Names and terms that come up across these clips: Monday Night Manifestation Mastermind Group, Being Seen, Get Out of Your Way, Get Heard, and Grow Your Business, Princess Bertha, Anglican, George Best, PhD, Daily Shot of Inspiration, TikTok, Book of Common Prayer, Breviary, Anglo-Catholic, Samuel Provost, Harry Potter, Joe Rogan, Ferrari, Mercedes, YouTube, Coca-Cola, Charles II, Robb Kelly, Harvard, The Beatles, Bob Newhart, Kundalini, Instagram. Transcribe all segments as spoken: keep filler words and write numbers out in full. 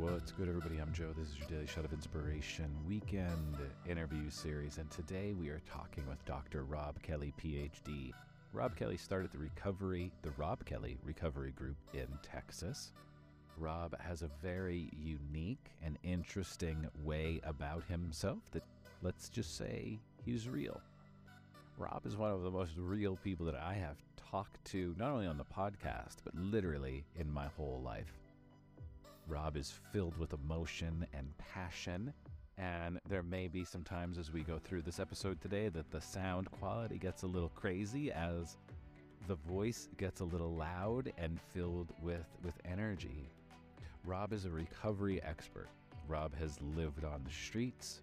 What's good, everybody? I'm Joe. This is your Daily Shot of Inspiration weekend interview series, and today we are talking with Doctor Robb Kelly, P H D. Robb Kelly started the recovery, the Robb Kelly Recovery Group in Texas. Robb has a very unique and interesting way about himself that, let's just say, he's real. Robb is one of the most real people that I have talked to, not only on the podcast, but literally in my whole life. Robb is filled with emotion and passion, and there may be some times as we go through this episode today that the sound quality gets a little crazy as the voice gets a little loud and filled with, with energy. Robb is a recovery expert. Robb has lived on the streets,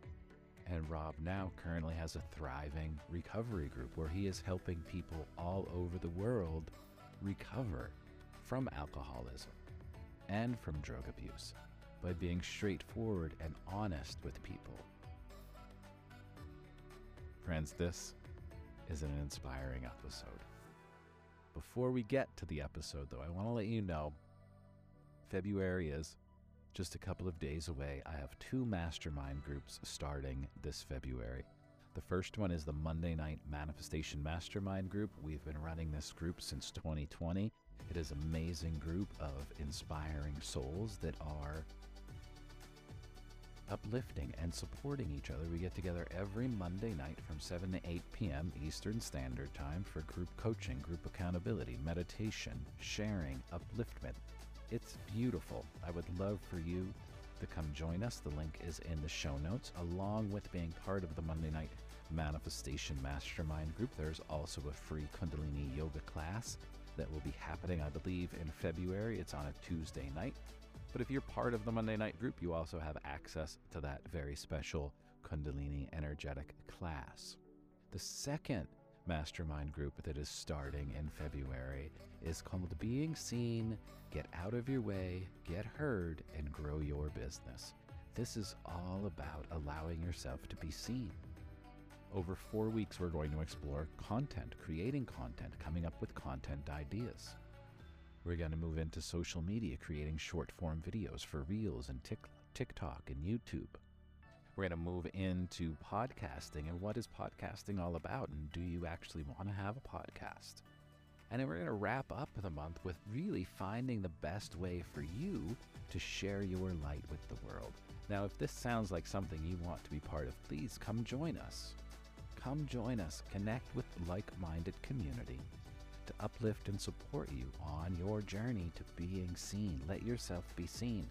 and Robb now currently has a thriving recovery group where he is helping people all over the world recover from alcoholism and from drug abuse by being straightforward and honest with people. Friends, this is an inspiring episode. Before we get to the episode, though, I want to let you know February is just a couple of days away. I have two mastermind groups starting this February. The first one is the Monday Night Manifestation Mastermind Group. We've been running this group since twenty twenty. It is an amazing group of inspiring souls that are uplifting and supporting each other. We get together every Monday night from seven to eight p.m. Eastern Standard Time for group coaching, group accountability, meditation, sharing, upliftment. It's beautiful. I would love for you to come join us. The link is in the show notes. Along with being part of the Monday Night Manifestation Mastermind Group, there's also a free Kundalini yoga class that will be happening, I believe, in February. It's on a Tuesday night. But if you're part of the Monday Night Group, you also have access to that very special Kundalini energetic class. The second mastermind group that is starting in February is called Being Seen, Get Out of Your Way, Get Heard, and Grow Your Business. This is all about allowing yourself to be seen. Over four weeks, we're going to explore content, creating content, coming up with content ideas. We're going to move into social media, creating short form videos for Reels and TikTok and YouTube. We're going to move into podcasting and what is podcasting all about, and do you actually want to have a podcast? And then we're going to wrap up the month with really finding the best way for you to share your light with the world. Now, if this sounds like something you want to be part of, please come join us. Come join us. Connect with like-minded community to uplift and support you on your journey to being seen. Let yourself be seen.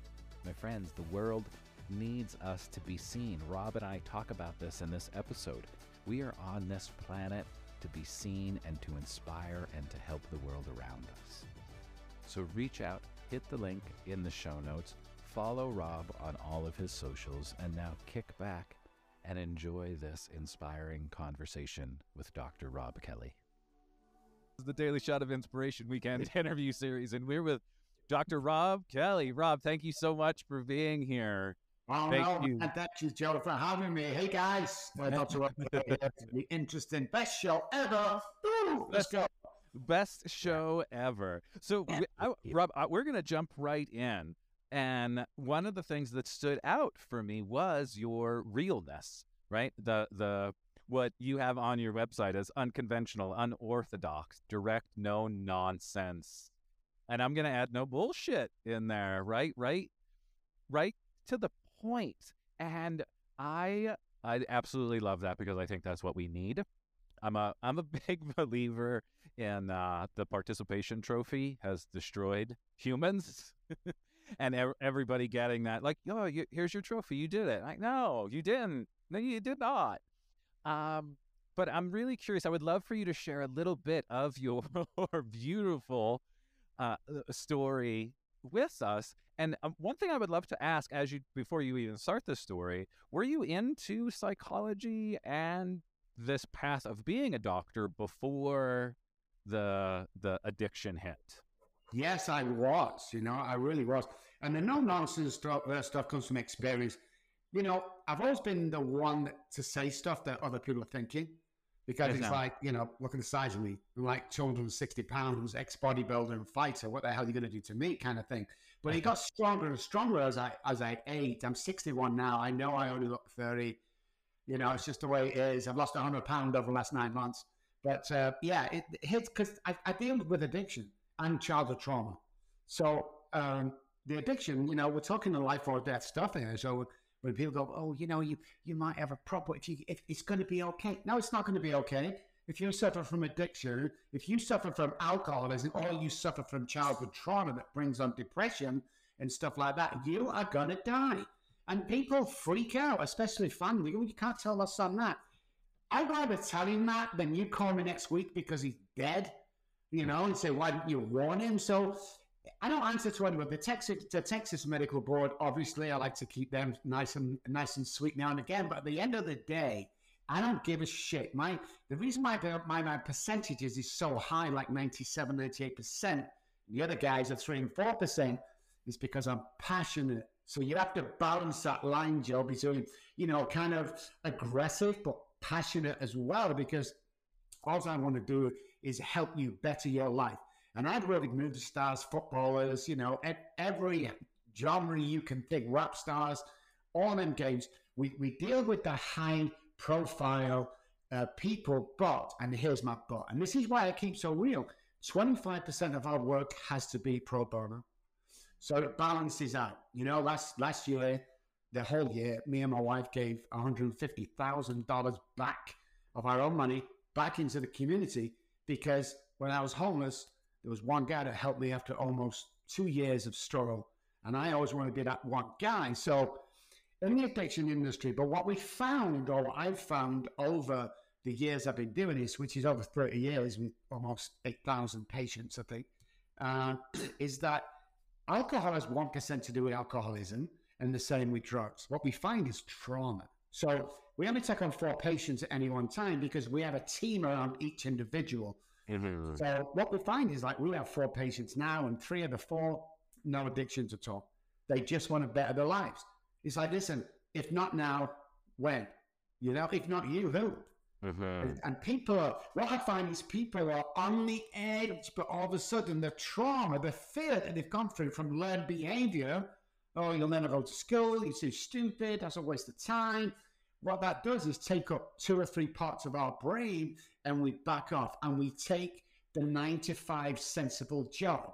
My friends, the world needs us to be seen. Robb and I talk about this in this episode. We are on this planet to be seen and to inspire and to help the world around us. So reach out, hit the link in the show notes, follow Robb on all of his socials, and now kick back and enjoy this inspiring conversation with Doctor Robb Kelly. This is the Daily Shot of Inspiration Weekend interview series, and we're with Doctor Robb Kelly. Robb, thank you so much for being here. Oh, thank no, you. Man, thank you, Joe, for having me. Hey, guys. Well, Doctor Robb, the interesting best show ever. Ooh, let's go. Best show ever. So, yeah. I, Robb, I, we're going to jump right in. And one of the things that stood out for me was your realness, right? The the what you have on your website is unconventional, unorthodox, direct, no nonsense. And I'm going to add no bullshit in there, right? Right? Right? To the point. And I I absolutely love that, because I think that's what we need. I'm a I'm a big believer in uh, the participation trophy has destroyed humans, and ev- everybody getting that, like, oh, you, here's your trophy, you did it. Like, no, you didn't. No, you did not. Um, but I'm really curious. I would love for you to share a little bit of your beautiful uh, story with us. And um, one thing I would love to ask, as you before you even start this story, were you into psychology and this path of being a doctor before the the addiction hit? Yes, I was. You know, I really was. And the no nonsense stuff, uh, stuff comes from experience. You know, I've always been the one to say stuff that other people are thinking. because There's it's no. like, you know, look at the size of me. I'm like two hundred sixty pounds, ex-bodybuilder and fighter. What the hell are you going to do to me kind of thing? But okay. It got stronger and stronger as I as I ate. I'm sixty-one now. I know I only look thirty. You know, it's just the way it is. I've lost one hundred pounds over the last nine months. But uh, yeah, it hits because I, I deal with addiction and childhood trauma. So um, the addiction, you know, we're talking the life or death stuff here. So when people go, oh, you know, you you might have a problem. If you, if it's going to be okay. No, it's not going to be okay. If you suffer from addiction, if you suffer from alcoholism, or you suffer from childhood trauma that brings on depression and stuff like that, you are going to die. And people freak out, especially family. Oh, you can't tell us on that. I'd rather tell him that than you call me next week because he's dead, you know, and say, why didn't you warn him? So I don't answer to anyone. The Texas, the Texas Medical Board, obviously, I like to keep them nice and nice and sweet now and again. But at the end of the day, I don't give a shit. My the reason my my, my percentages is so high, like ninety-seven, ninety-eight percent. The other guys are three and four percent. Is because I'm passionate. So you have to balance that line, Joe, between, you know, kind of aggressive but passionate as well. Because all I want to do is help you better your life. And I'd really movie stars, footballers, you know, at every genre you can think, rap stars, all them games. We, we deal with the high-profile uh, people, but, and here's my but, and this is why I keep so real, twenty-five percent of our work has to be pro bono. So it balances out. You know, last, last year, the whole year, me and my wife gave one hundred fifty thousand dollars back of our own money back into the community because when I was homeless, there was one guy that helped me after almost two years of struggle. And I always wanted to be that one guy. So in the addiction industry, but what we found, or what I've found over the years I've been doing this, which is over thirty years with almost eight thousand patients, I think, uh, is that alcohol has one percent to do with alcoholism and the same with drugs. What we find is trauma. So we only take on four patients at any one time because we have a team around each individual. Mm-hmm. So what we find is like we have four patients now and three of the four, no addictions at all. They just want to better their lives. It's like, listen, if not now, when? You know, if not you, who? Mm-hmm. And, and people are, what I find is people are on the edge, but all of a sudden the trauma, the fear that they've gone through from learned behavior, oh, you'll never go to school, you're too stupid, that's a waste of time. What that does is take up two or three parts of our brain and we back off and we take the nine to five sensible job.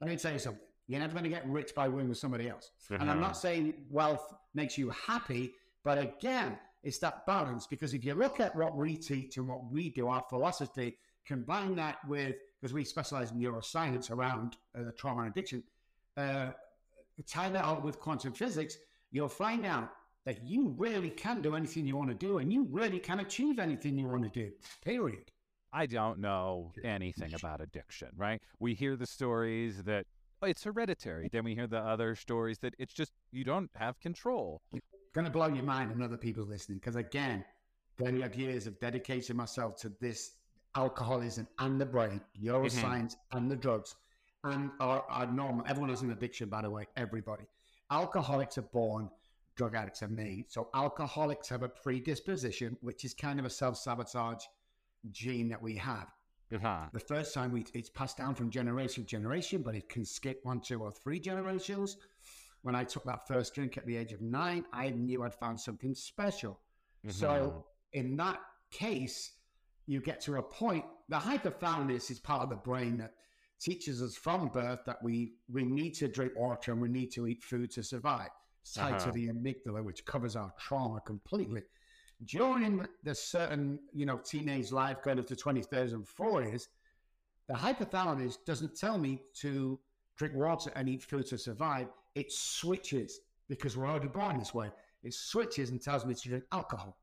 Let me tell you something. You're never going to get rich by working with somebody else. Uh-huh. And I'm not saying wealth makes you happy, but again, it's that balance. Because if you look at what we teach and what we do, our philosophy, combine that with, because we specialize in neuroscience around uh, the trauma and addiction, uh, tie that up with quantum physics, you'll find out that you really can do anything you want to do and you really can achieve anything you want to do, period. I don't know anything about addiction, right? We hear the stories that oh, it's hereditary. Then we hear the other stories that it's just, you don't have control. It's going to blow your mind and other people listening because, again, thirty have years of dedicating myself to this alcoholism and the brain, neuroscience mm-hmm. and the drugs and are, are normal. Everyone has an addiction, by the way, everybody. Alcoholics are born... drug addicts are made. So alcoholics have a predisposition, which is kind of a self-sabotage gene that we have. Uh-huh. The first time we, it's passed down from generation to generation, but it can skip one, two, or three generations. When I took that first drink at the age of nine, I knew I'd found something special. Mm-hmm. So in that case, you get to a point, the hypothalamus is part of the brain that teaches us from birth that we, we need to drink water and we need to eat food to survive. Tied uh-huh. to the amygdala, which covers our trauma completely. During the certain, you know, teenage life, going up to twenty, thirties, and forties, the hypothalamus doesn't tell me to drink water and eat food to survive. It switches, because we're already born this way. It switches and tells me to drink alcohol.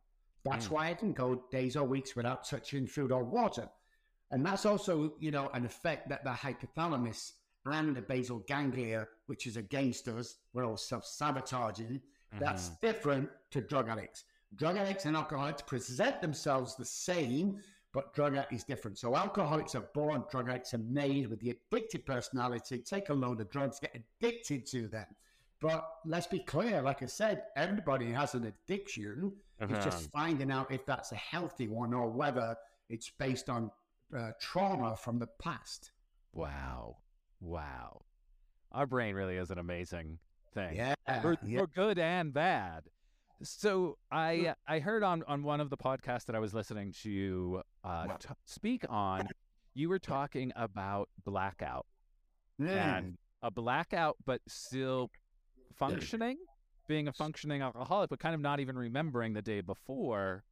That's mm. why I didn't go days or weeks without touching food or water. And that's also, you know, an effect that the hypothalamus and the basal ganglia, which is against us, we're all self-sabotaging. Mm-hmm. That's different to drug addicts. Drug addicts and alcoholics present themselves the same, but drug addict is different. So alcoholics are born, drug addicts are made with the addicted personality, take a load of drugs, get addicted to them. But let's be clear, like I said, everybody has an addiction. Uh-huh. It's just finding out if that's a healthy one or whether it's based on uh, trauma from the past. Wow. Wow. Our brain really is an amazing thing. Yeah. We're, yeah. we're good and bad. So I I heard on, on one of the podcasts that I was listening to uh, t- speak on, you were talking about blackout mm. and a blackout, but still functioning, being a functioning alcoholic, but kind of not even remembering the day before.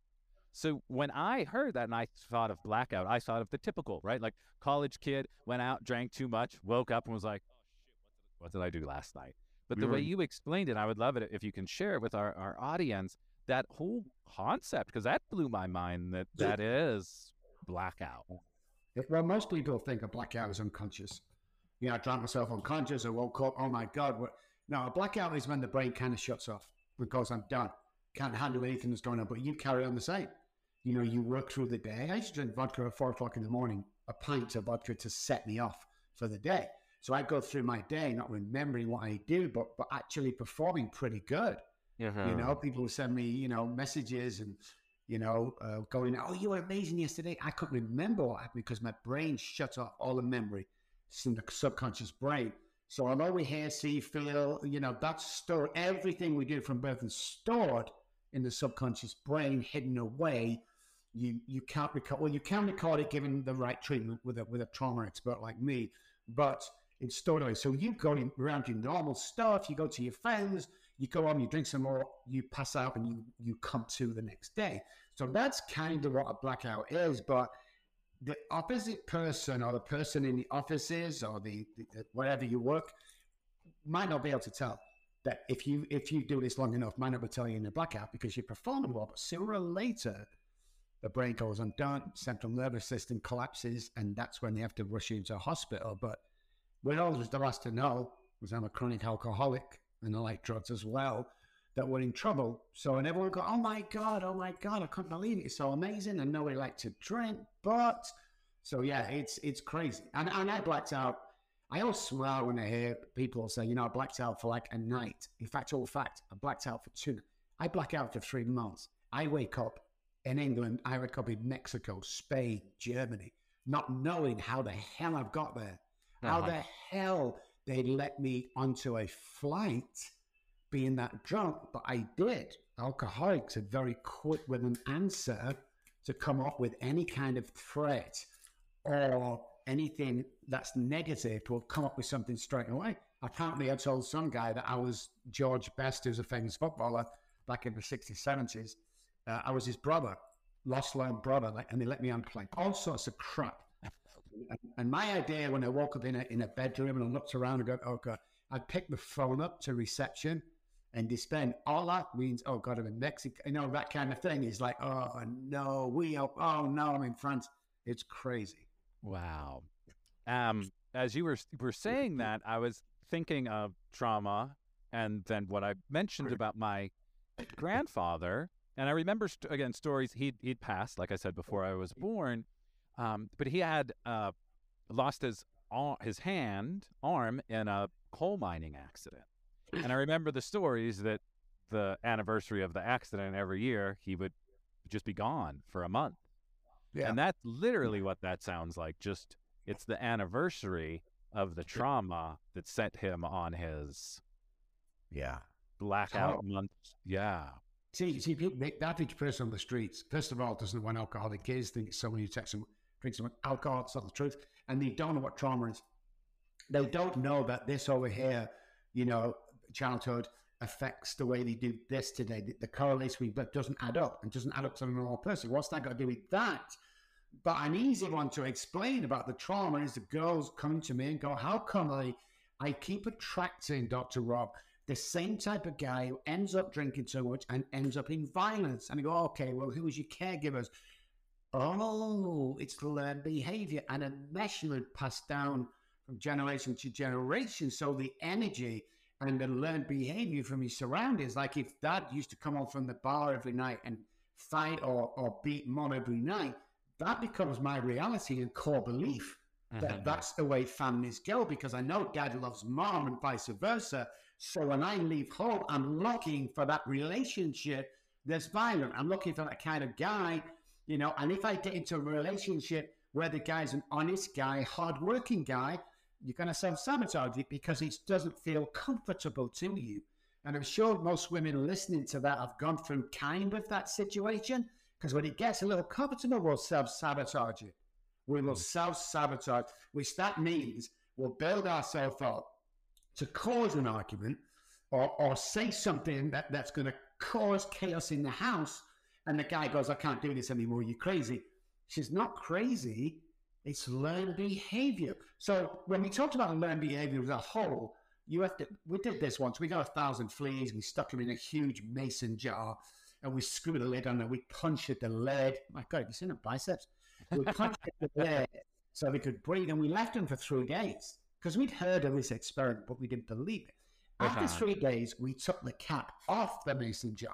So when I heard that and I thought of blackout, I thought of the typical, right? Like college kid, went out, drank too much, woke up and was like, oh shit, what did, what did I do last night? But the way you explained it, I would love it if you can share it with our, our audience, that whole concept, because that blew my mind that that is blackout. Well, most people think of blackout as unconscious. You know, I drank myself unconscious, I woke up, oh my God. No, a blackout is when the brain kind of shuts off because I'm done. Can't handle anything that's going on, but you carry on the same. You know, you work through the day. I used to drink vodka at four o'clock in the morning, a pint of vodka to set me off for the day. So I go through my day not remembering what I do, but but actually performing pretty good. Uh-huh. You know, people send me, you know, messages and, you know, uh, going, oh, you were amazing yesterday. I couldn't remember what happened because my brain shuts off all the memory. It's in the subconscious brain. So I'm over here, see, feel, you know, that's stored. Everything we do from birth is stored in the subconscious brain, hidden away. You you can't record. Well, you can record it given the right treatment with a with a trauma expert like me, but it's stored away. So you go around your normal stuff, you go to your friends, you go home, you drink some more, you pass out, and you, you come to the next day. So that's kind of what a blackout is, but the opposite person or the person in the offices or the, the wherever you work might not be able to tell that if you if you do this long enough, might not be telling you in a blackout because you're performing well, but sooner or later, the brain goes undone, central nervous system collapses, and that's when they have to rush you into a hospital, but when I was the last to know, was I'm a chronic alcoholic and I like drugs as well, that were in trouble. So, and everyone go, oh my God, oh my God, I couldn't believe it. It's so amazing. And nobody liked to drink, but, so yeah, it's it's crazy. And, and I blacked out. I always swear when I hear people say, you know, I blacked out for like a night. In fact, all fact, I blacked out for two. I black out for three months. I wake up in England, I wake up in Mexico, Spain, Germany, not knowing how the hell I've got there. How the hell they let me onto a flight being that drunk, but I did. Alcoholics are very quick with an answer to come up with any kind of threat or anything that's negative will come up with something straight away. Apparently I told some guy that I was George Best, who's a famous footballer back in the sixties, seventies. Uh, I was his brother, lost lone brother, like, and they let me on plane. All sorts of crap. And my idea when I woke up in a, in a bedroom and I looked around and go, oh God, I picked the phone up to reception and they spend all that means, oh God, I'm in Mexico, you know, that kind of thing is like, oh no, we are, oh no, I'm in France. It's crazy. Wow. Um, as you were, were saying that, I was thinking of trauma and then what I mentioned about my grandfather. And I remember, st- again, stories he'd, he'd passed, like I said, before I was born. Um, but he had uh, lost his uh, his hand, arm in a coal mining accident. And I remember the stories that the anniversary of the accident every year, he would just be gone for a month. Yeah. And that's literally what that sounds like. Just it's the anniversary of the trauma that sent him on his yeah blackout oh. month. Yeah. See, see, the average person on the streets, first of all, doesn't know what an alcoholic is, thinks someone who takes some, drinks some alcohol, it's not the truth, and they don't know what trauma is. They don't know that this over here, you know, childhood affects the way they do this today. The, the correlation with birth doesn't add up and doesn't add up to a normal person. What's that got to do with that? But an easy one to explain about the trauma is the girls come to me and go, how come I, I keep attracting Doctor Robb, the same type of guy who ends up drinking so much and ends up in violence? And I go, okay, well, who was your caregivers? Oh, it's learned behavior and a measurement passed down from generation to generation. So the energy and the learned behavior from your surroundings, like if dad used to come on from the bar every night and fight or, or beat mom every night, that becomes my reality and core belief. That that's the way families go, because I know dad loves mom and vice versa. So when I leave home, I'm looking for that relationship they're aspiring. I'm looking for that kind of guy, you know, and if I get into a relationship where the guy's an honest guy, hard-working guy, you're going to self-sabotage it because it doesn't feel comfortable to you. And I'm sure most women listening to that have gone through kind of that situation, because when it gets a little comfortable, we'll self-sabotage it. We will self-sabotage, which that means we'll build ourselves up to cause an argument or, or say something that, that's going to cause chaos in the house. And the guy goes, I can't do this anymore. You're crazy. She's not crazy. It's learned behavior. So when we talked about learned behavior as a whole, you have to, we did this once. We got a thousand fleas. We stuck them in a huge mason jar and we screwed the lid on and we punctured the lid. My God, have you seen the biceps? We punctured the lid so they could breathe, and we left them for three days because we'd heard of this experiment, but we didn't believe it. After uh-huh. three days, we took the cap off the mason jar.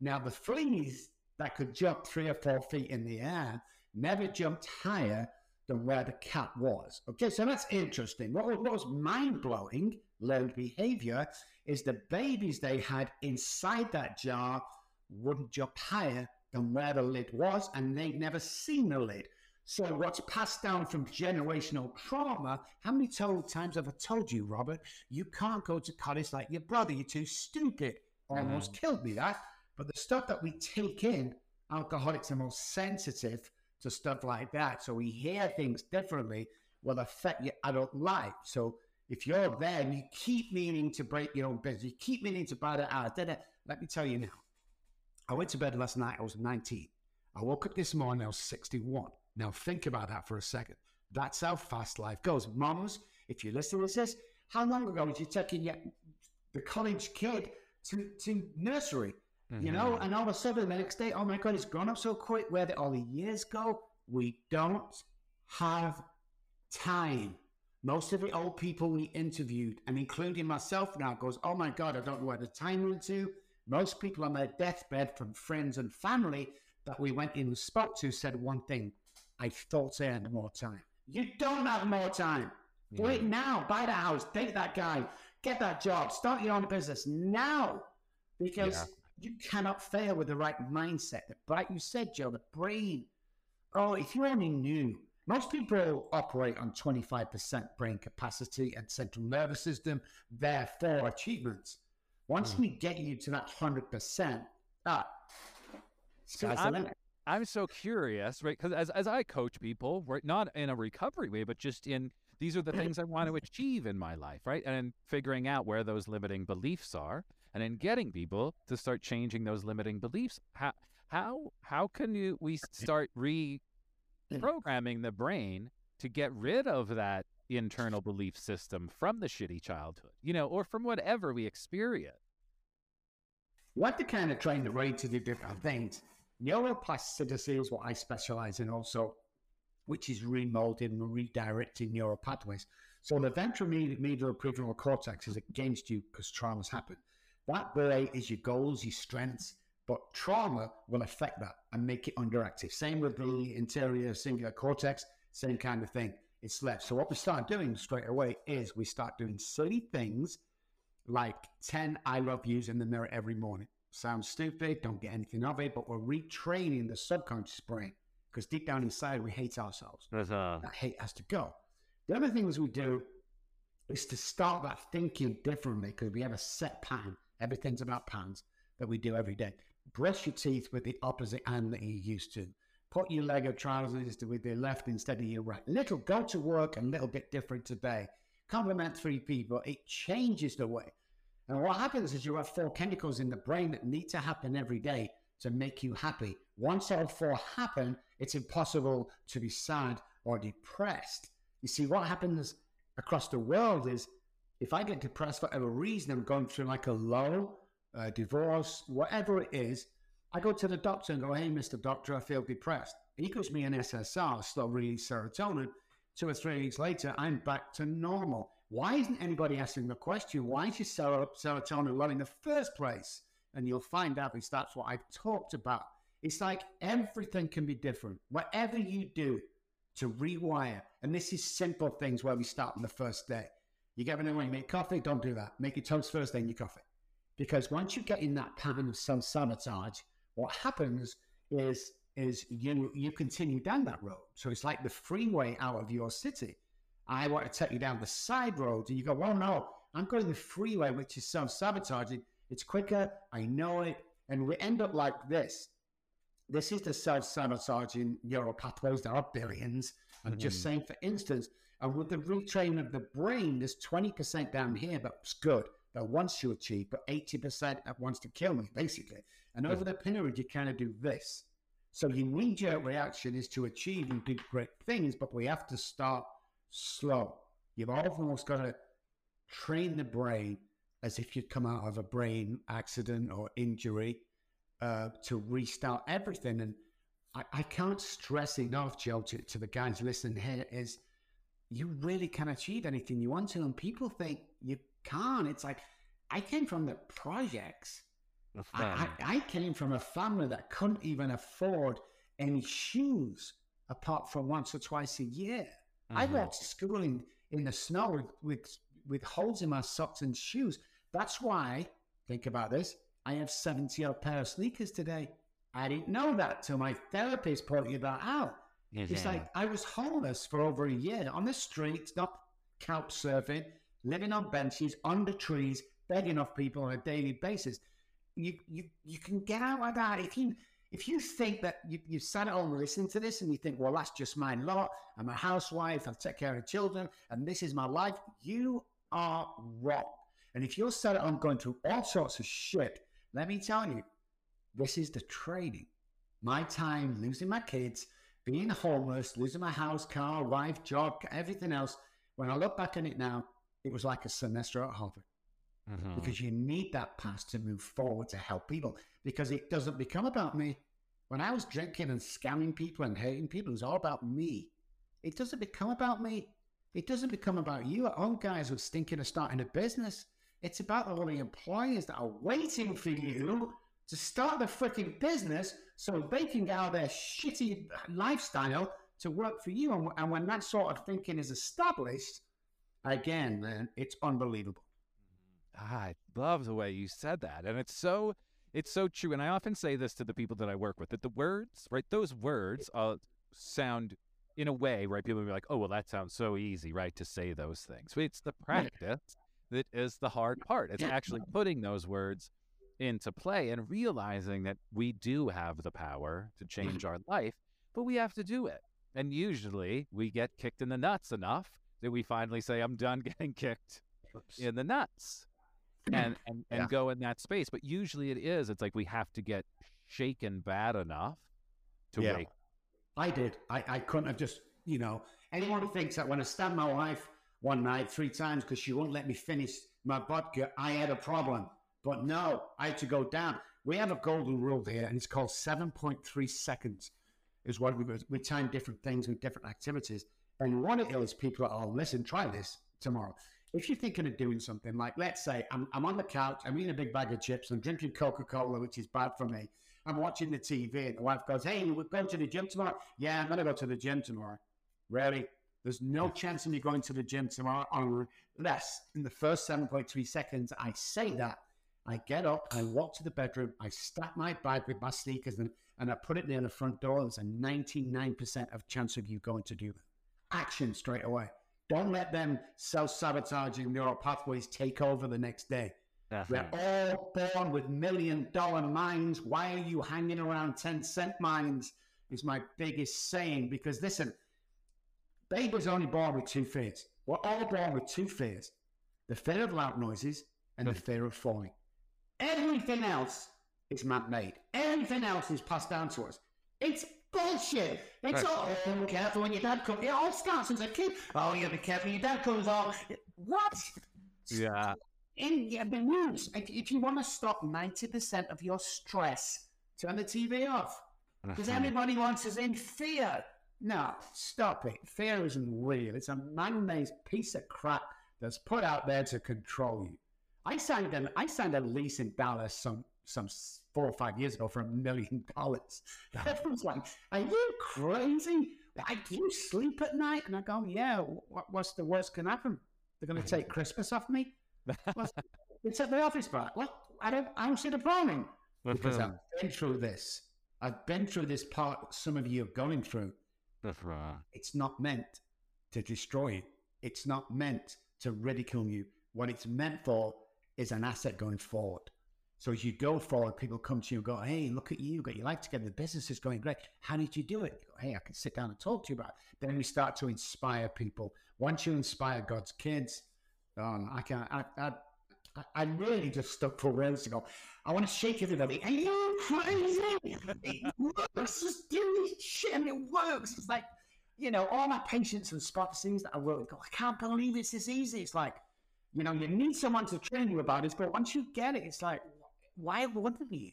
Now the fleas that could jump three or four feet in the air never jumped higher than where the cap was. Okay, so that's interesting. What, what was mind-blowing, learned behavior, is the babies they had inside that jar wouldn't jump higher than where the lid was, and they'd never seen the lid. So what's passed down from generational trauma, how many times have I told you, Robert, you can't go to college like your brother, you're too stupid. Almost mm. killed me, that. But the stuff that we take in, alcoholics are more sensitive to stuff like that. So we hear things differently will affect your adult life. So if you're there and you keep meaning to break your own business, you keep meaning to buy that out, let me tell you now, I went to bed last night, I was nineteen. I woke up this morning, I was sixty-one. Now think about that for a second. That's how fast life goes. Mums, if you listen to this, how long ago was you taking your, the college kid to, to nursery? Mm-hmm. You know, and all of a sudden the next day, oh my God, it's grown up so quick. Where did all the years go? We don't have time. Most of the old people we interviewed, and including myself now, goes, oh my God, I don't know where the time went to. Most people on their deathbed from friends and family that we went in and spoke to said one thing, I thought I had more time. You don't have more time. Yeah. Do it now. Buy the house. Date that guy. Get that job. Start your own business now. Because... Yeah. You cannot fail with the right mindset. Like you said, Joe, the brain. Oh, if you only knew. Most people operate on twenty-five percent brain capacity and central nervous system, therefore achievements. Once mm. we get you to that one hundred percent, ah, so I'm, I'm so curious, right? Because as, as I coach people, right, not in a recovery way, but just in these are the things I want to achieve in my life, right? And figuring out where those limiting beliefs are. And in getting people to start changing those limiting beliefs, how how how can you, we start reprogramming the brain to get rid of that internal belief system from the shitty childhood, you know, or from whatever we experience? You have to kind of train the brain to do different things. Neuroplasticity is what I specialize in also, which is remolding and redirecting neural pathways. So the ventromedial prefrontal cortex is against you because traumas happen. That brain is your goals, your strengths, but trauma will affect that and make it underactive. Same with the anterior cingulate cortex, same kind of thing. It's slept. So what we start doing straight away is we start doing silly things like ten I love yous in the mirror every morning. Sounds stupid, don't get anything of it, but we're retraining the subconscious brain because deep down inside we hate ourselves. Uh-huh. That hate has to go. The other things we do is to start that thinking differently because we have a set pattern. Everything's about patterns that we do every day. Brush your teeth with the opposite hand that you used to. Put your Lego trousers with your left instead of your right. Little go to work a little bit different today. Compliment three people. It changes the way. And what happens is you have four chemicals in the brain that need to happen every day to make you happy. Once all four happen, it's impossible to be sad or depressed. You see, what happens across the world is if I get depressed for whatever reason, I'm going through like a low, a divorce, whatever it is, I go to the doctor and go, hey, Mister Doctor, I feel depressed. He gives me an S S R, slow release serotonin. Two or three weeks later, I'm back to normal. Why isn't anybody asking the question, why is your serotonin low in the first place? And you'll find out because that's what I've talked about. It's like everything can be different. Whatever you do to rewire, and this is simple things where we start on the first day. You get it away, make coffee, don't do that. Make your toast first, then your coffee. Because once you get in that pattern of self-sabotage, what happens is is you you continue down that road. So it's like the freeway out of your city. I want to take you down the side road, and you go, well, no, I'm going the freeway, which is self-sabotaging. It's quicker, I know it. And we end up like this. This is the self-sabotaging neural pathways. There are billions. I'm mm. just saying, for instance, and with the retraining of the brain, there's twenty percent down here that's good, that wants to achieve, but eighty percent that wants to kill me, basically. And over the period, you kind of do this. So your knee-jerk reaction is to achieve and do great things, but we have to start slow. You've almost got to train the brain as if you'd come out of a brain accident or injury uh, to restart everything. And I, I can't stress enough, Joe, to, to the guys listening here, is you really can achieve anything you want to. And people think you can't. It's like, I came from the projects. I, I, I came from a family that couldn't even afford any shoes apart from once or twice a year. Mm-hmm. I went to school in, in the snow with, with with holes in my socks and shoes. That's why, think about this, I have seventy-odd pair of sneakers today. I didn't know that till my therapist pointed that out. Yeah, it's yeah. like I was homeless for over a year, on the streets, not couch surfing, living on benches, under trees, begging off people on a daily basis. You you you can get out of that. If you, if you think that you, you sat at home listening to this and you think, well, that's just my lot. I'm a housewife. I take care of children. And this is my life. You are wrong. And if you're set on going through all sorts of shit, let me tell you, this is the training. My time, losing my kids, being homeless, losing my house, car, wife, job, everything else. When I look back on it now, it was like a semester at Harvard. Mm-hmm. Because you need that past to move forward to help people. Because it doesn't become about me. When I was drinking and scamming people and hating people, it was all about me. It doesn't become about me. It doesn't become about you at home, guys, who's thinking of starting a business. It's about all the employers that are waiting for you to start the freaking business so they can get out of their shitty lifestyle to work for you. And, and when that sort of thinking is established, again, man, it's unbelievable. I love the way you said that. And it's so, it's so true. And I often say this to the people that I work with, that the words, right, those words uh, sound in a way, right, people will be like, oh, well, that sounds so easy, right, to say those things. But it's the practice that is the hard part. It's actually putting those words into play and realizing that we do have the power to change our life, but we have to do it. And usually we get kicked in the nuts enough that we finally say, I'm done getting kicked in the nuts and, and, and yeah. go in that space. But usually it is, it's like we have to get shaken bad enough to yeah. wake. I did. I, I couldn't have just, you know, anyone who thinks that when I stabbed my wife one night three times because she won't let me finish my vodka, I had a problem. But no, I had to go down. We have a golden rule here, and it's called seven point three seconds is what we, we time different things with different activities. And one of those people are, oh, listen, try this tomorrow. If you're thinking of doing something like, let's say I'm, I'm on the couch, I'm eating a big bag of chips, I'm drinking Coca-Cola, which is bad for me. I'm watching the T V and the wife goes, hey, we're going to the gym tomorrow. Yeah, I'm going to go to the gym tomorrow. Really? There's no chance of me going to the gym tomorrow unless in the first seven point three seconds I say that. I get up, I walk to the bedroom, I stack my bag with my sneakers and, and I put it near the front door. There's a ninety-nine percent of chance of you going to do that. Action straight away. Don't let them self-sabotaging neural pathways take over the next day. Definitely. We're all born with million-dollar minds. Why are you hanging around ten-cent minds is my biggest saying. Because, listen, babies only born with two fears. We're all born with two fears. The fear of loud noises and the fear of falling. Everything else is man-made. Everything else is passed down to us. It's bullshit. It's right. all, oh, careful when your dad comes. It all starts as a kid. Oh, you gotta be careful when your dad comes. Oh, what? Yeah. In yeah, the news. If you want to stop ninety percent of your stress, turn the T V off. Because everybody wants us in fear. No, stop it. Fear isn't real. It's a man-made piece of crap that's put out there to control you. I signed an, I signed a lease in Dallas some some four or five years ago for a million dollars. Everyone's like, are you crazy? I, do you sleep at night? And I go, yeah, what, what's the worst can happen? They're going to take Christmas off me? It's at the office bar. Well, I don't, I don't see the problem. Mm-hmm. Because I've been through this. I've been through this part some of you are going through. That's right. It's not meant to destroy you. It's not meant to ridicule you. What it's meant for is an asset going forward. So as you go forward, people come to you and go, hey, look at you, you got your life together, the business is going great. How did you do it? You go, hey, I can sit down and talk to you about it. Then we start to inspire people. Once you inspire God's kids, um, I can I, I I really just stuck for rounds ago. I want to shake everybody. Are you crazy? It works. Just do this shit and it works. It's like, you know, all my patients and sponsors that I work with go, I can't believe it's this easy. It's like, you know, you need someone to train you about it, but once you get it, it's like, why wouldn't you?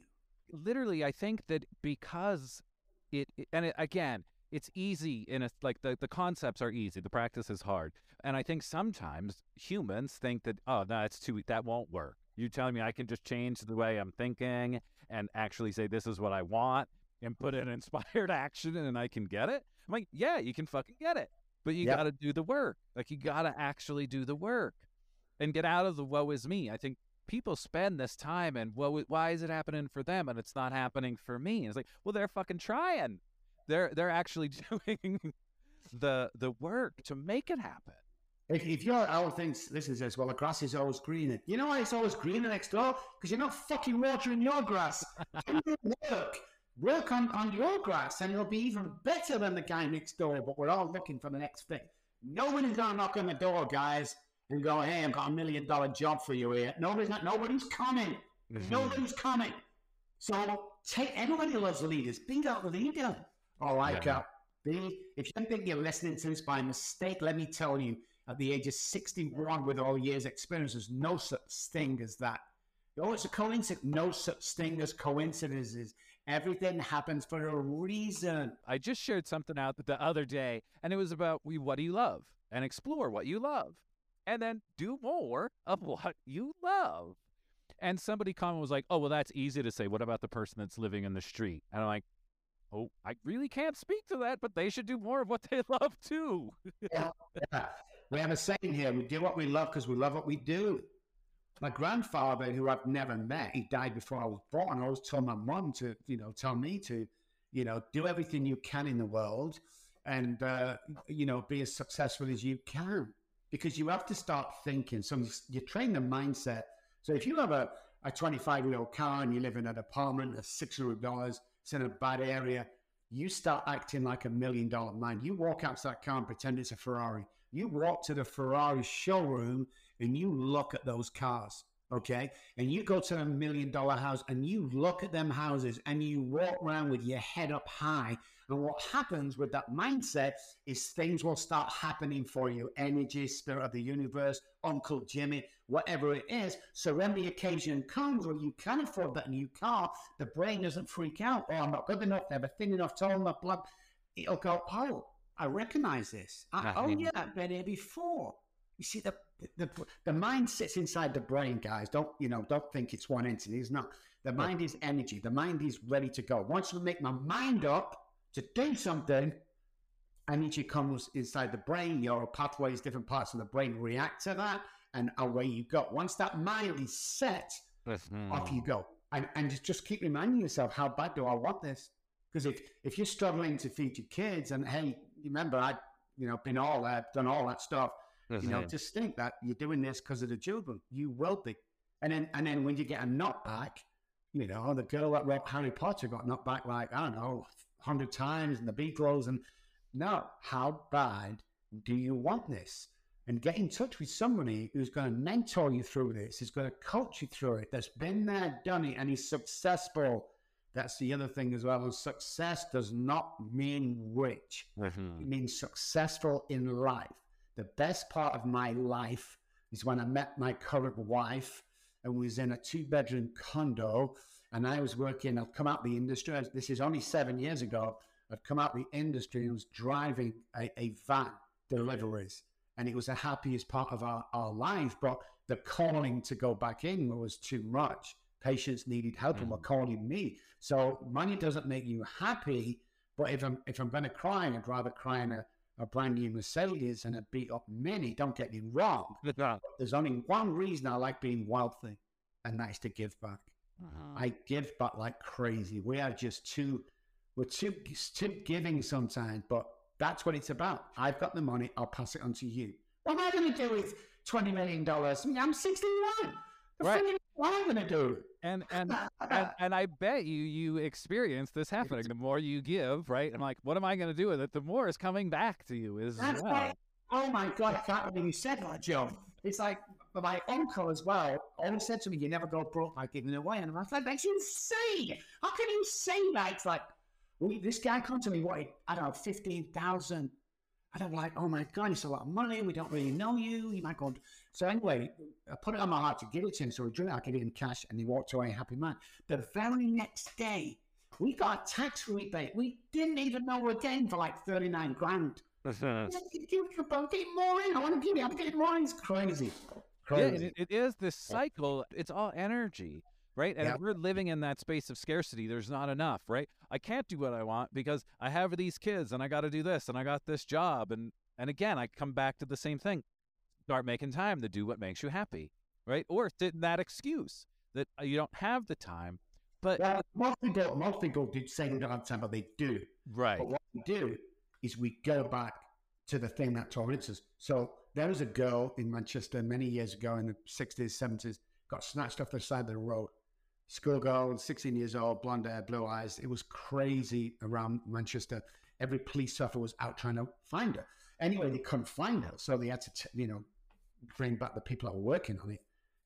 Literally, I think that because it, it and it, again, it's easy in a, like the, the concepts are easy. The practice is hard. And I think sometimes humans think that, oh, no, it's too, that won't work. You telling me I can just change the way I'm thinking and actually say, this is what I want and put in inspired action and I can get it. I'm like, yeah, you can fucking get it, but you yep. got to do the work. Like you got to actually do the work and get out of the woe is me. I think people spend this time and woe, why is it happening for them? And it's not happening for me. And it's like, well, they're fucking trying. They're they're actually doing the the work to make it happen. If, if you're out thinks this is as well, the grass is always greener. You know why it's always greener next door? Because you're not fucking watering your grass. work work on, on your grass, and it'll be even better than the guy next door. But we're all looking for the next thing. Nobody's gonna knock on the door, guys, and go, "Hey, I've got a million dollar job for you here." Nobody's not. Nobody's coming. Mm-hmm. Nobody's coming. So take everybody who loves leaders. Be that leader. All right, yeah. Be, if you think you're listening to this by mistake, let me tell you, at the age of sixty-one, with all years' experience, there's no such thing as that. Oh, it's a coincidence. No such thing as coincidences. Everything happens for a reason. I just shared something out the other day, and it was about what do you love, and explore what you love, and then do more of what you love. And somebody commented was like, oh, well, that's easy to say. What about the person that's living in the street? And I'm like, oh, I really can't speak to that, but they should do more of what they love too. yeah, yeah. We have a saying here, we do what we love because we love what we do. My grandfather, who I've never met, he died before I was born. I always told my mom to, you know, tell me to, you know, do everything you can in the world and, uh, you know, be as successful as you can, because you have to start thinking. So you train the mindset. So if you have a, a twenty-five-year-old car and you live in an apartment, that's six hundred dollars, it's in a bad area, you start acting like a million dollar man. You walk out to that car and pretend it's a Ferrari. You walk to the Ferrari showroom and you look at those cars, okay? And you go to a million dollar house and you look at them houses and you walk around with your head up high. And what happens with that mindset is things will start happening for you. Energy, spirit of the universe, Uncle Jimmy, whatever it is. So when the occasion comes where you can afford that new car, the brain doesn't freak out. Oh, I'm not good enough, never thin enough, tall enough, blah. It'll go, oh, I recognize this. I, oh, yeah, I've been here before. You see, the, the the mind sits inside the brain, guys. Don't, you know, don't think it's one entity. It's not. The mind is energy. The mind is ready to go. Once you make my mind up to do something, energy comes inside the brain. Your pathways, different parts of the brain react to that, and away you go. Once that mind is set, mm-hmm. off you go. And, and just keep reminding yourself, how bad do I want this? Because if, if you're struggling to feed your kids, and hey, remember, I've you know, been all that, done all that stuff. That's you know, it. Just think that you're doing this because of the children. You will be. And then and then when you get a knockback, you know, the girl that wrote Harry Potter got knocked back like, I don't know, a hundred times, and the Beatles. And no, how bad do you want this? And get in touch with somebody who's going to mentor you through this, who's going to coach you through it, that's been there, done it, and is successful. That's the other thing as well. Success does not mean rich. Mm-hmm. It means successful in life. The best part of my life is when I met my current wife, and was in a two-bedroom condo, and I was working. I've come out the industry. This is only seven years ago. I've come out the industry and was driving a, a van deliveries, and it was the happiest part of our, our life. But the calling to go back in was too much. Patients needed help, mm. and were calling me. So money doesn't make you happy. But if I'm if I'm going to cry, I'd rather cry in a a brand new Mercedes and a beat up Mini. Don't get me wrong. There's only one reason I like being wealthy, and that's to give back. Uh-huh. I give back like crazy. We are just too, we're too, too giving sometimes, but that's what it's about. I've got the money, I'll pass it on to you. What am I going to do with twenty million dollars? I mean, I'm sixty-one. Right. What am I going to do? And and, and and I bet you you experience this happening. The more you give, right? I'm like, what am I going to do with it? The more is coming back to you as that's well. Right. Oh my God, I can't believe you said that, Joe. It's like my uncle as well always said to me, you never go broke by giving away. And I was like, that's insane. How can you say that? It's like, well, this guy come to me, what, I don't know, fifteen thousand. And I'm like, oh my God, it's a lot of money. We don't really know you. You might go. So anyway, I put it on my heart to give it to him. So we drew it, I gave him cash and he walked away a happy man. The very next day, we got a tax rebate. We didn't even know we were getting for like thirty-nine grand. That's nice. I'm getting more in. I want to give it. I'm getting more in. It's crazy. crazy. Yeah, it, it is this cycle. It's all energy, right? And yep. if we're living in that space of scarcity, there's not enough, right? I can't do what I want because I have these kids and I got to do this and I got this job. And, and again, I come back to the same thing. Start making time to do what makes you happy, right? Or that excuse that you don't have the time. But well, most people, most people do say they don't have time, but they do. Right. But what we do is we go back to the thing that torments us. So there was a girl in Manchester many years ago in the sixties, seventies, got snatched off the side of the road. Schoolgirl, sixteen years old, blonde hair, blue eyes. It was crazy around Manchester. Every police officer was out trying to find her. Anyway, they couldn't find her. So they had to, t you know, bring back the people that were working on it,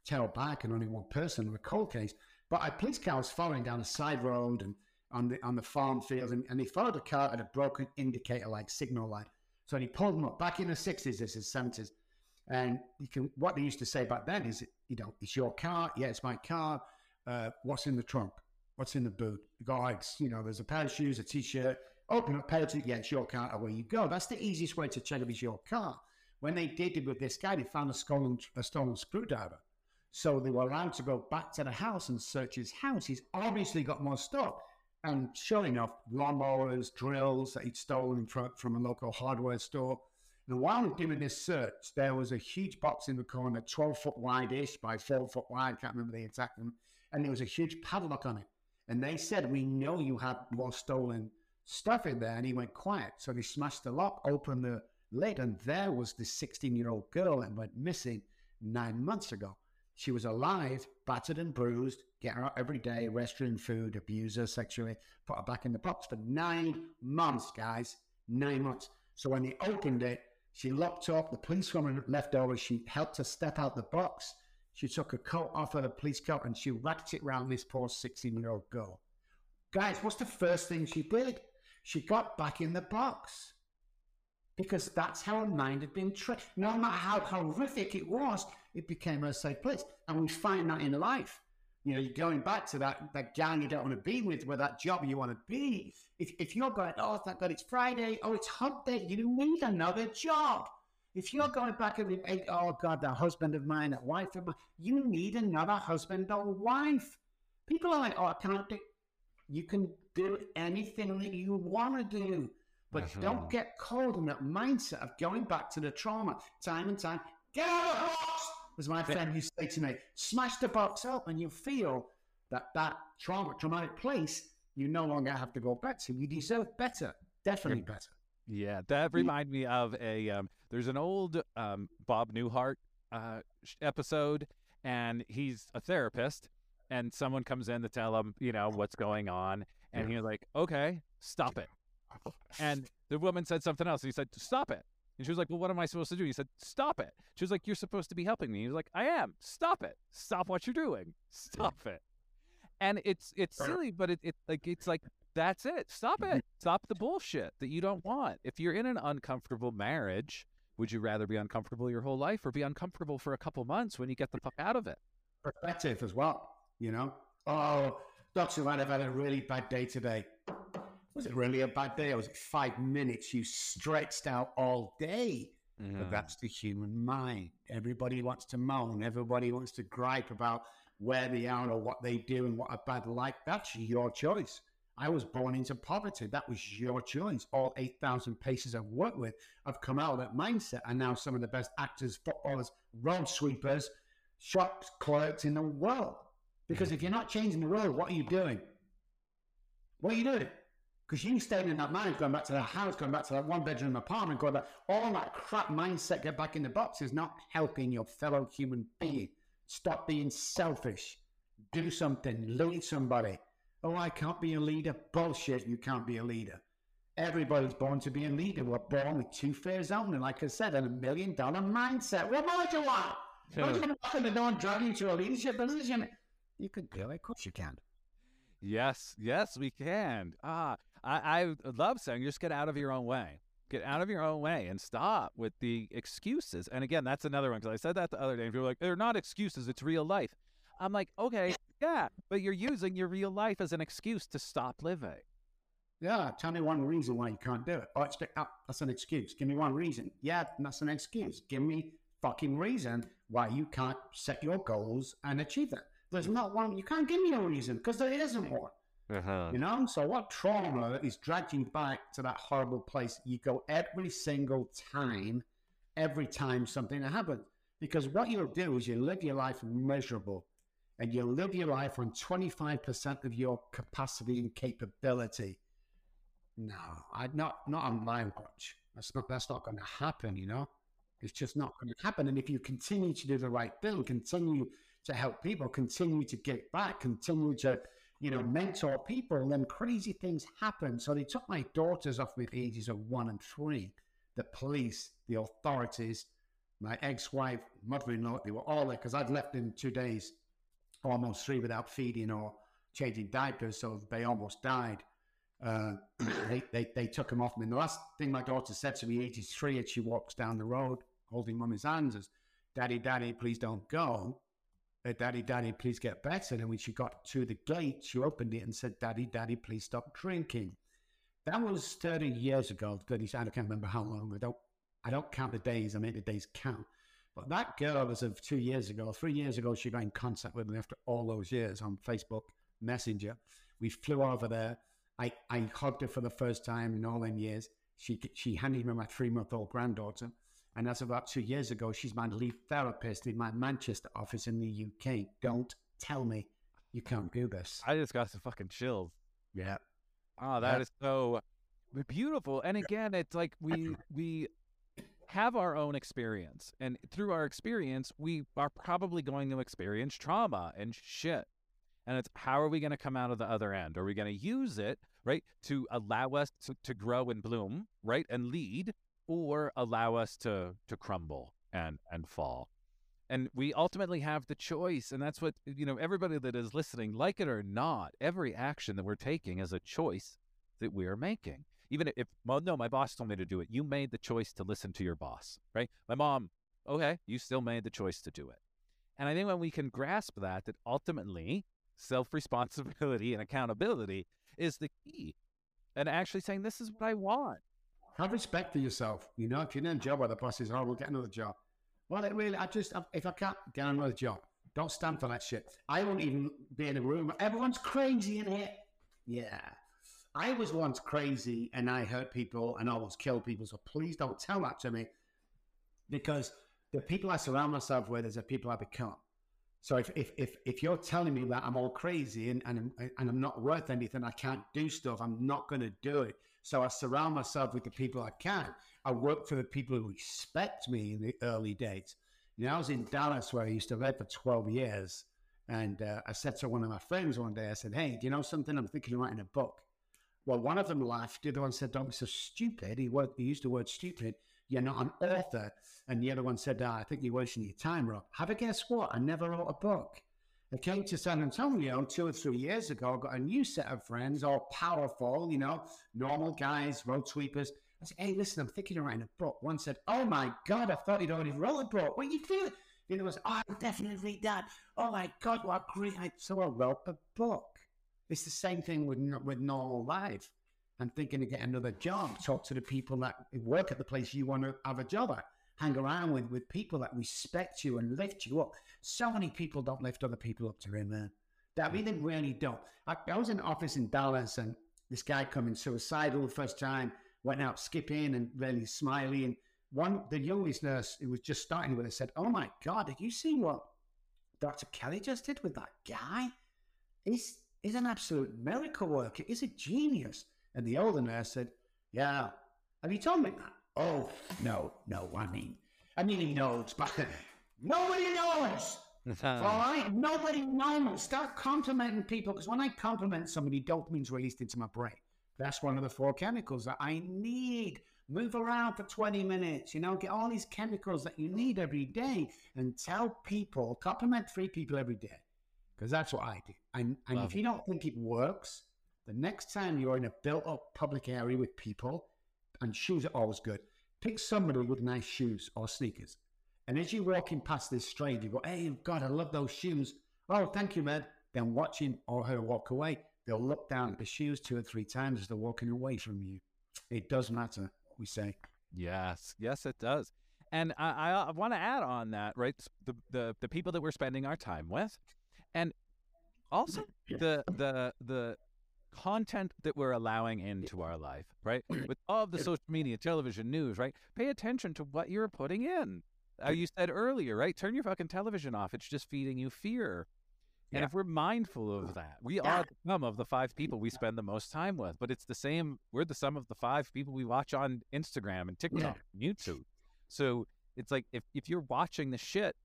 tell back, and only one person, a cold case. But a police car was following down a side road and on the on the farm field, and, and they followed the car at a broken indicator-like signal light. So he pulled them up. Back in the sixties, this is seventies. And you can, what they used to say back then is, you know, it's your car. Yeah, it's my car. Uh, what's in the trunk? What's in the boot? You got, like, you know, there's a pair of shoes, a T-shirt, open up, pay to, yeah, it's your car, away you go. That's the easiest way to check if it's your car. When they did it with this guy, they found a stolen, a stolen screwdriver. So they were allowed to go back to the house and search his house. He's obviously got more stuff. And sure enough, lawnmowers, drills that he'd stolen from, from a local hardware store. And while doing this search, there was a huge box in the corner, twelve foot wide-ish by four foot wide, can't remember the exact one. And there was a huge padlock on it. And they said, we know you had more stolen stuff in there. And he went quiet. So they smashed the lock, opened the lid, and there was this sixteen-year-old girl that went missing nine months ago. She was alive, battered and bruised, get her out every day, rescuing food, abuse her sexually, put her back in the box for nine months, guys, nine months. So when they opened it, she locked up, the policewoman left over, she helped her step out the box, she took her coat off her, the police coat, and she wrapped it around this poor sixteen-year-old girl. Guys, what's the first thing she did? She got back in the box. Because that's how her mind had been tricked. No matter how horrific it was, it became her safe place. And we find that in life. You know, you're going back to that, that gang you don't want to be with, where that job you want to be. If, if you're going, oh, thank God it's Friday, oh, it's hump day, you need another job. If you're going back and, oh, God, that husband of mine, that wife of mine, you need another husband or wife. People are like, oh, I can't do, you can do anything that you want to do. But mm-hmm. don't get cold in that mindset of going back to the trauma time and time. Get out of the box, was my friend who said to me. Smash the box up and you feel that that trauma, traumatic place, you no longer have to go back to. You deserve better, definitely better. Yeah, that reminds me of a, um, there's an old um, Bob Newhart uh, episode, and he's a therapist, and someone comes in to tell him, you know, what's going on. And yeah. he's like, okay, stop it. And the woman said something else. He said, stop it. And she was like, well, what am I supposed to do? He said, stop it. She was like, you're supposed to be helping me. He was like, I am. Stop it. Stop what you're doing. Stop it. And it's it's silly, but it, it like it's like, that's it. Stop it. Stop the bullshit that you don't want. If you're in an uncomfortable marriage, would you rather be uncomfortable your whole life or be uncomfortable for a couple months when you get the fuck out of it? Perspective as well, you know? Oh, Doctor I've had a really bad day today. Was it really a bad day? It was five minutes. You stretched out all day. Mm-hmm. But that's the human mind. Everybody wants to moan. Everybody wants to gripe about where they are or what they do and what a bad life. That's your choice. I was born into poverty. That was your choice. All eight thousand patients I've worked with have come out of that mindset. And now some of the best actors, footballers, road sweepers, shop clerks in the world. Because if you're not changing the road, what are you doing? What are you doing? Because you staying in that mind, going back to that house, going back to that one-bedroom apartment, going back, all that crap mindset, get back in the box, is not helping your fellow human being. Stop being selfish. Do something. Lead somebody. Oh, I can't be a leader. Bullshit, you can't be a leader. Everybody's born to be a leader. We're born with two fears only, like I said, and a million-dollar mindset. What more do you want? Don't you want to know and drag you to a leadership position? You can do it. Of course you can. Yes, yes, we can. Ah, I, I love saying just get out of your own way. Get out of your own way and stop with the excuses. And again, that's another one, because I said that the other day. And people were like, they're not excuses, it's real life. I'm like, okay, yeah, but you're using your real life as an excuse to stop living. Yeah, tell me one reason why you can't do it. Oh, it's, oh, that's an excuse. Give me one reason. Yeah, that's an excuse. Give me fucking reason why you can't set your goals and achieve them. There's not one. You can't give me a reason because there isn't one. Uh-huh. You know? So what trauma is dragging back to that horrible place you go every single time, every time something happens? Because what you'll do is you live your life miserable, and you live your life on twenty-five percent of your capacity and capability. No, I'd not, not on my watch. That's not, that's not going to happen, you know? It's just not going to happen. And if you continue to do the right thing, continue to help people, continue to give back, continue to, you know, mentor people, then crazy things happen. So they took my daughters off me at the ages of one and three. The police, the authorities, my ex-wife, mother-in-law, they were all there because I'd left them two days, almost three, without feeding or changing diapers. So they almost died. Uh, they, they, they took him off me. And the last thing my daughter said to me, ages three, as she walks down the road holding mummy's hands, is, "Daddy, Daddy, please don't go. Uh, Daddy, Daddy, please get better." And when she got to the gate, she opened it and said, "Daddy, Daddy, please stop drinking." That was thirty years ago. thirty, I can't remember how long. I don't, I don't count the days. I make the days count. But that girl, as of two years ago, three years ago, she got in contact with me after all those years on Facebook Messenger. We flew over there. I, I hugged her for the first time in all them years. She she handed me my three-month-old granddaughter. And that's about two years ago. She's my lead therapist in my Manchester office in the U K. Don't tell me you can't do this. I just got some fucking chills. Yeah. Oh, that yeah. is so beautiful. And again, it's like we we have our own experience. And through our experience, we are probably going to experience trauma and shit. And it's, how are we going to come out of the other end? Are we going to use it, right, to allow us to, to grow and bloom, right, and lead, or allow us to to crumble and and fall? And we ultimately have the choice. And that's what, you know, everybody that is listening, like it or not, every action that we're taking is a choice that we are making. Even if, well, no, my boss told me to do it. You made the choice to listen to your boss, right? My mom, okay, you still made the choice to do it. And I think when we can grasp that, that ultimately, self-responsibility and accountability is the key. And actually saying, this is what I want. Have respect for yourself. You know, if you're in a job where the boss is, "Oh, we'll get another job." Well, it really, I just, if I can't get another job, don't stand for that shit. I won't even be in a room. Everyone's crazy in here. Yeah. I was once crazy and I hurt people and almost killed people. So please don't tell that to me, because the people I surround myself with is the people I become. So if, if, if, if you're telling me that I'm all crazy and, and, I'm, and I'm not worth anything, I can't do stuff, I'm not going to do it. So I surround myself with the people I can. I work for the people who respect me in the early days. You know, I was in Dallas where I used to live for twelve years. And uh, I said to one of my friends one day, I said, "Hey, do you know something? I'm thinking of writing a book." Well, one of them laughed. The other one said, "Don't be so stupid." He, worked, he used the word stupid. "You're not an earther." And the other one said, "Ah, I think you're wasting your time, Rob." Have a guess what? I never wrote a book. I came to San Antonio two or three years ago, got a new set of friends, all powerful, you know, normal guys, road sweepers. I said, "Hey, listen, I'm thinking of writing a book." One said, "Oh my God, I thought you'd already wrote a book. What are you doing?" The other one said, "Oh, I'll definitely read that. Oh my God, what a great idea." So I wrote a book. It's the same thing with, with normal life. I'm thinking to get another job. Talk to the people that work at the place you want to have a job at. Hang around with, with people that respect you and lift you up. So many people don't lift other people up to him, man. They really, really don't. I, I was in the office in Dallas and this guy coming suicidal the first time, went out skipping and really smiley. And one, the youngest nurse who was just starting with it said, "Oh my God, did you see what Doctor Kelly just did with that guy is is an absolute miracle worker. He's a genius. And the older nurse said, yeah, have you told me that? Oh, no, no, I mean, I mean, he knows, but nobody knows. All right, nobody knows. Start complimenting people, because when I compliment somebody, dopamine's released into my brain. That's one of the four chemicals that I need. Move around for twenty minutes, you know, get all these chemicals that you need every day, and tell people, compliment three people every day, because that's what I do. And, and if you don't think it works, the next time you're in a built-up public area with people, and shoes are always good, pick somebody with nice shoes or sneakers. And as you're walking past this stranger, you go, hey, God, I love those shoes. Oh, thank you, man. Then watch him or her walk away. They'll look down at the shoes two or three times as they're walking away from you. It does matter, we say. Yes, yes, it does. And I, I want to add on that, right? The, the the people that we're spending our time with, and also the the the content that we're allowing into our life, right? With all of the social media, television, news, right? Pay attention to what you're putting in. Uh, you said earlier, right? Turn your fucking television off. It's just feeding you fear. And yeah. if we're mindful of that, we yeah. are the sum of the five people we spend the most time with, but it's the same. We're the sum of the five people we watch on Instagram and TikTok yeah. and YouTube. So it's like, if, if you're watching the shit,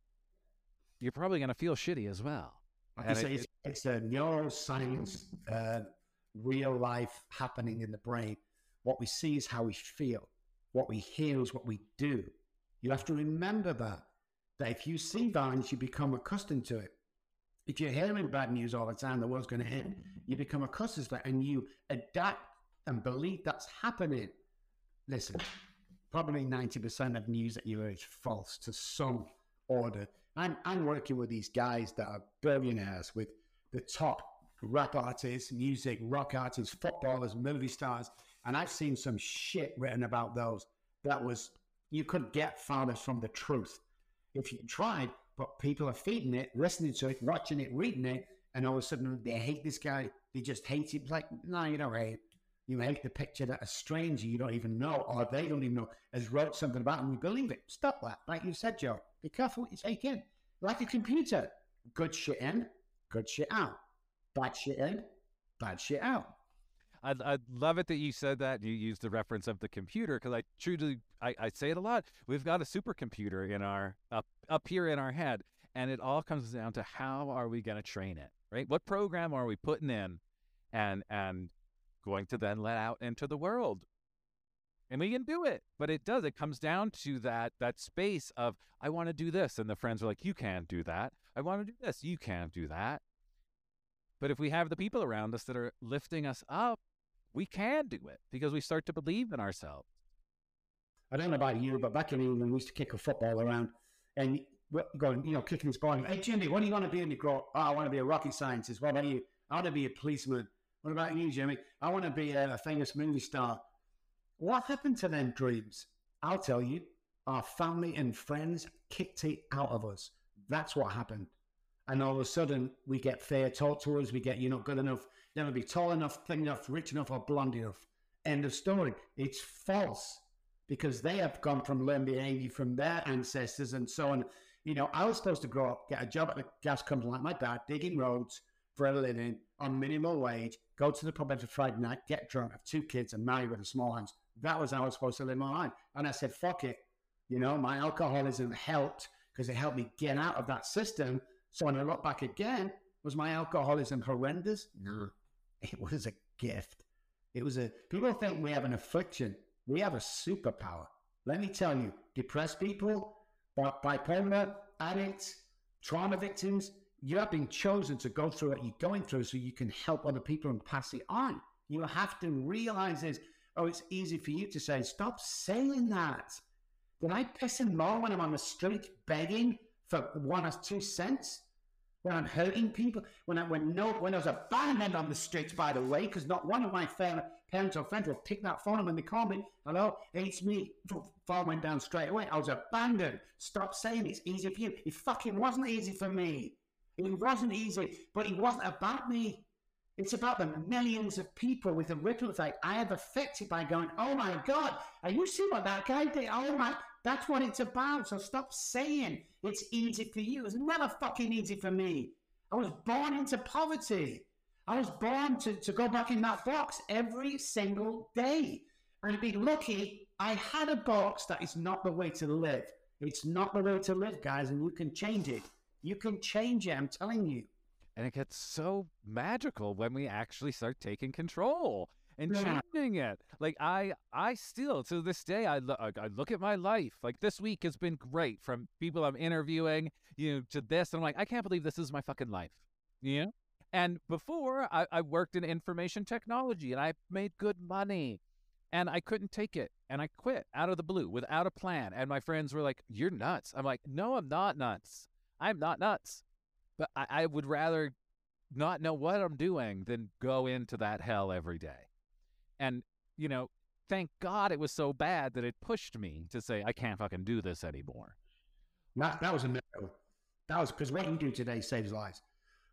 you're probably going to feel shitty as well. Like you say, it, it's, it's a neuroscience, uh, real life happening in the brain. What we see is how we feel. What we hear is what we do. You have to remember that, that if you see violence, you become accustomed to it. If you're hearing bad news all the time, the world's going to end, you become accustomed to it and you adapt and believe that's happening. Listen, probably ninety percent of news that you hear is false to some order. I'm, I'm working with these guys that are billionaires, with the top rap artists, music, rock artists, footballers, movie stars. And I've seen some shit written about those that was, you couldn't get farther from the truth if you tried. But people are feeding it, listening to it, watching it, reading it, and all of a sudden they hate this guy. They just hate him. It's like, no, you don't hate him. You hate the picture that a stranger you don't even know, or they don't even know, has wrote something about, and we believe it. Stop that. Like you said, Joe, be careful what you take in. Like a computer. Good shit in, good shit out. Bad shit in, bad shit out. I, I love it that you said that. You used the reference of the computer, because I truly, I, I say it a lot. We've got a supercomputer in our up up here in our head, and it all comes down to how are we going to train it, right? What program are we putting in, and and going to then let out into the world? And we can do it, but it does. It comes down to that that space of I want to do this, and the friends are like, you can't do that. I want to do this, you can't do that. But if we have the people around us that are lifting us up, we can do it because we start to believe in ourselves. I don't know about you, but back in England, we used to kick a football around and we're going, you know, kicking this ball. Hey, Jimmy, what do you want to be when you grow up? Oh, I want to be a rocket scientist. What about you? I want to be a policeman. What about you, Jimmy? I want to be a famous movie star. What happened to them dreams? I'll tell you, our family and friends kicked it out of us. That's what happened. And all of a sudden, we get fair taught to us. We get, you're not good enough, never be tall enough, thin enough, rich enough, or blonde enough. End of story. It's false, because they have gone from learned behavior from their ancestors and so on. You know, I was supposed to grow up, get a job at the gas company like my dad, digging roads for a living on minimum wage, go to the pub every Friday night, get drunk, have two kids, and marry with a small house. That was how I was supposed to live my life. And I said, fuck it. You know, my alcoholism helped because it helped me get out of that system. So when I look back again, was my alcoholism horrendous? No. It was a gift. It was a, people think we have an affliction. We have a superpower. Let me tell you, depressed people, bipolar, addicts, trauma victims, you have been chosen to go through what you're going through so you can help other people and pass it on. You have to realize this. Oh, it's easy for you to say, stop saying that. Did I piss him more when I'm on the street begging for one or two cents? When I'm hurting people, when I when no when I was abandoned on the streets, by the way, because not one of my parents or friends will pick that phone up when they call me. Hello, it's me. Phone went down straight away. I was abandoned. Stop saying it's easy for you. It fucking wasn't easy for me. It wasn't easy, but it wasn't about me. It's about the millions of people with a ripple effect I have affected by going, oh my God, are you seeing what that guy did? Oh my, that's what it's about. So stop saying it's easy for you. It's never fucking easy for me. I was born into poverty. I was born to, to go back in that box every single day. And be lucky I had a box. That is not the way to live. It's not the way to live, guys, and you can change it. You can change it, I'm telling you. And it gets so magical when we actually start taking control and yeah. changing it. Like I, I still, to this day, I, lo I look at my life. Like this week has been great from people I'm interviewing, you know, to this. And I'm like, I can't believe this is my fucking life. Yeah. And before I, I worked in information technology and I made good money and I couldn't take it. And I quit out of the blue without a plan. And my friends were like, you're nuts. I'm like, no, I'm not nuts. I'm not nuts. But I, I would rather not know what I'm doing than go into that hell every day. And, you know, thank God it was so bad that it pushed me to say, I can't fucking do this anymore. That, that was a miracle. That was because what you do today saves lives.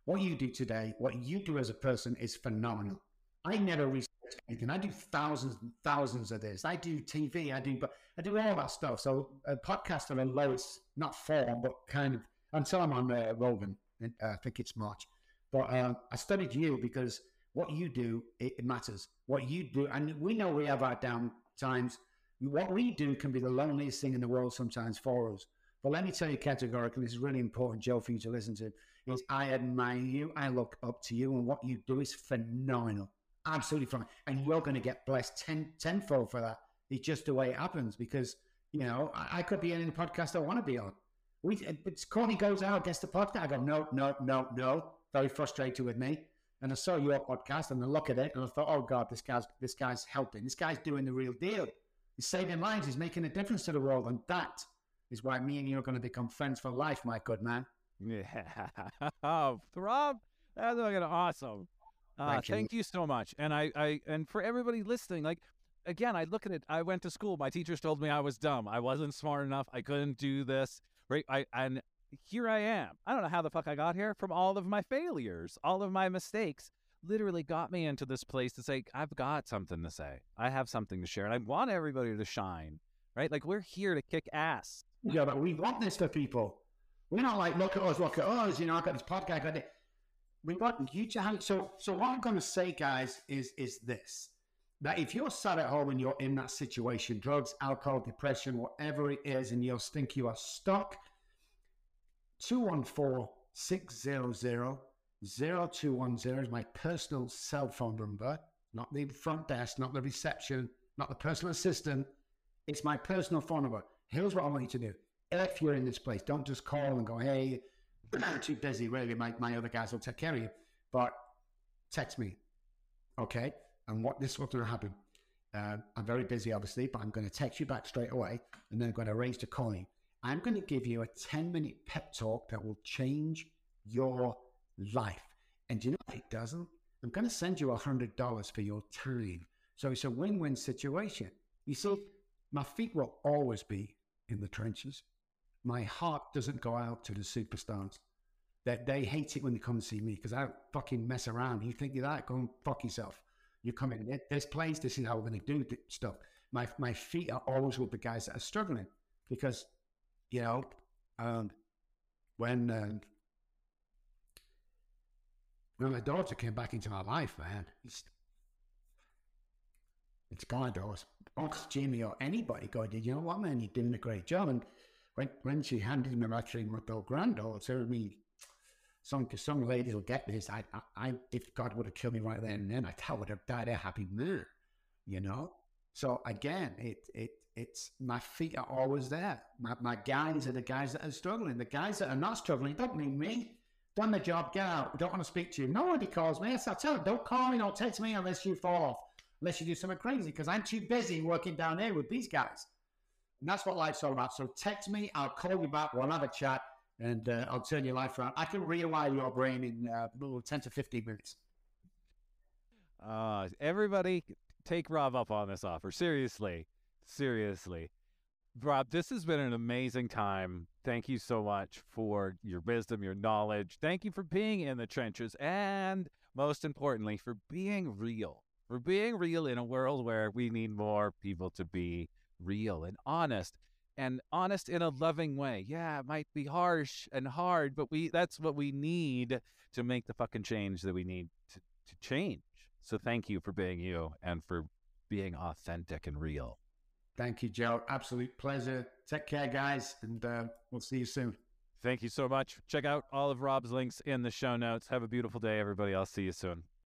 What you do today, what you do as a person is phenomenal. I never research anything. I do thousands and thousands of this. I do T V. I do, but I do all that stuff. So a podcast on a lowest, not form, but kind of, until I'm on uh, Rogan. I think it's March, but um, I studied you because what you do, it, it matters. What you do, and we know we have our down times. What we do can be the loneliest thing in the world sometimes for us. But let me tell you categorically, this is really important, Joe, for you to listen to, is I admire you, I look up to you, and what you do is phenomenal, absolutely phenomenal. And you're going to get blessed ten, tenfold for that. It's just the way it happens because, you know, I, I could be in a podcast I want to be on. We, it's Courtney goes out, gets the podcast. I go, no, no, no, no. Very frustrated with me. And I saw your podcast and I look at it and I thought, oh God, this guy's, this guy's helping. This guy's doing the real deal. He's saving lives. He's making a difference to the world. And that is why me and you are going to become friends for life, my good man. Yeah. Oh, Robb, that's fucking awesome. Uh, thank, thank you. you so much. And I, I, and for everybody listening, like, again, I look at it. I went to school. My teachers told me I was dumb. I wasn't smart enough. I couldn't do this. Right? I, and here I am. I don't know how the fuck I got here from all of my failures. All of my mistakes literally got me into this place to say, I've got something to say. I have something to share. And I want everybody to shine, right? Like we're here to kick ass. Yeah, but we want this for people. We're not like, look at us, look at us. You know, I got this podcast. I got it. We want you to have. So, so what I'm going to say, guys, is, is this. That if you're sat at home and you're in that situation, drugs, alcohol, depression, whatever it is, and you think you are stuck, two one four, six hundred, zero two one zero is my personal cell phone number, not the front desk, not the reception, not the personal assistant. It's my personal phone number. Here's what I want you to do. If you're in this place, don't just call and go, hey, I'm too busy, really, my, my other guys will take care of you, but text me, okay? And what this will do happen, uh, I'm very busy, obviously, but I'm going to text you back straight away, and then I'm going to arrange to call you. I'm going to give you a ten-minute pep talk that will change your life. And do you know what it doesn't? I'm going to send you one hundred dollars for your time. So it's a win-win situation. You see, my feet will always be in the trenches. My heart doesn't go out to the superstars. That they, they hate it when they come and see me because I don't fucking mess around. You think you're that? Go and fuck yourself. You come in this place, this is how we're going to do stuff. My my feet are always with the guys that are struggling because, you know, um, when um, when my daughter came back into my life, man, it's, it's my daughter, not Jimmy or anybody going, you know what, man, you're doing a great job. And when, when she handed me my three-month-old granddaughter, I mean, Some, some ladies will get this. I, I, I, if God would have killed me right then and then, I, I would have died a happy man, you know? So again, it, it, it's, my feet are always there. My, my guys are the guys that are struggling. The guys that are not struggling, don't mean me. Done the job, get out. Don't want to speak to you. Nobody calls me. So I tell them, don't call me, don't text me unless you fall off, unless you do something crazy, because I'm too busy working down there with these guys. And that's what life's all about. So text me, I'll call you back, we'll have a chat. And uh, I'll turn your life around. I can rewire your brain in uh, ten to fifteen minutes. Uh, everybody, take Robb up on this offer. Seriously. Seriously. Robb, this has been an amazing time. Thank you so much for your wisdom, your knowledge. Thank you for being in the trenches. And most importantly, for being real. For being real in a world where we need more people to be real and honest, and honest in a loving way. Yeah, it might be harsh and hard, but we that's what we need to make the fucking change that we need to, to change. So thank you for being you and for being authentic and real. Thank you, Joe. Absolute pleasure. Take care, guys, and uh, we'll see you soon. Thank you so much. Check out all of Robb's links in the show notes. Have a beautiful day, everybody. I'll see you soon.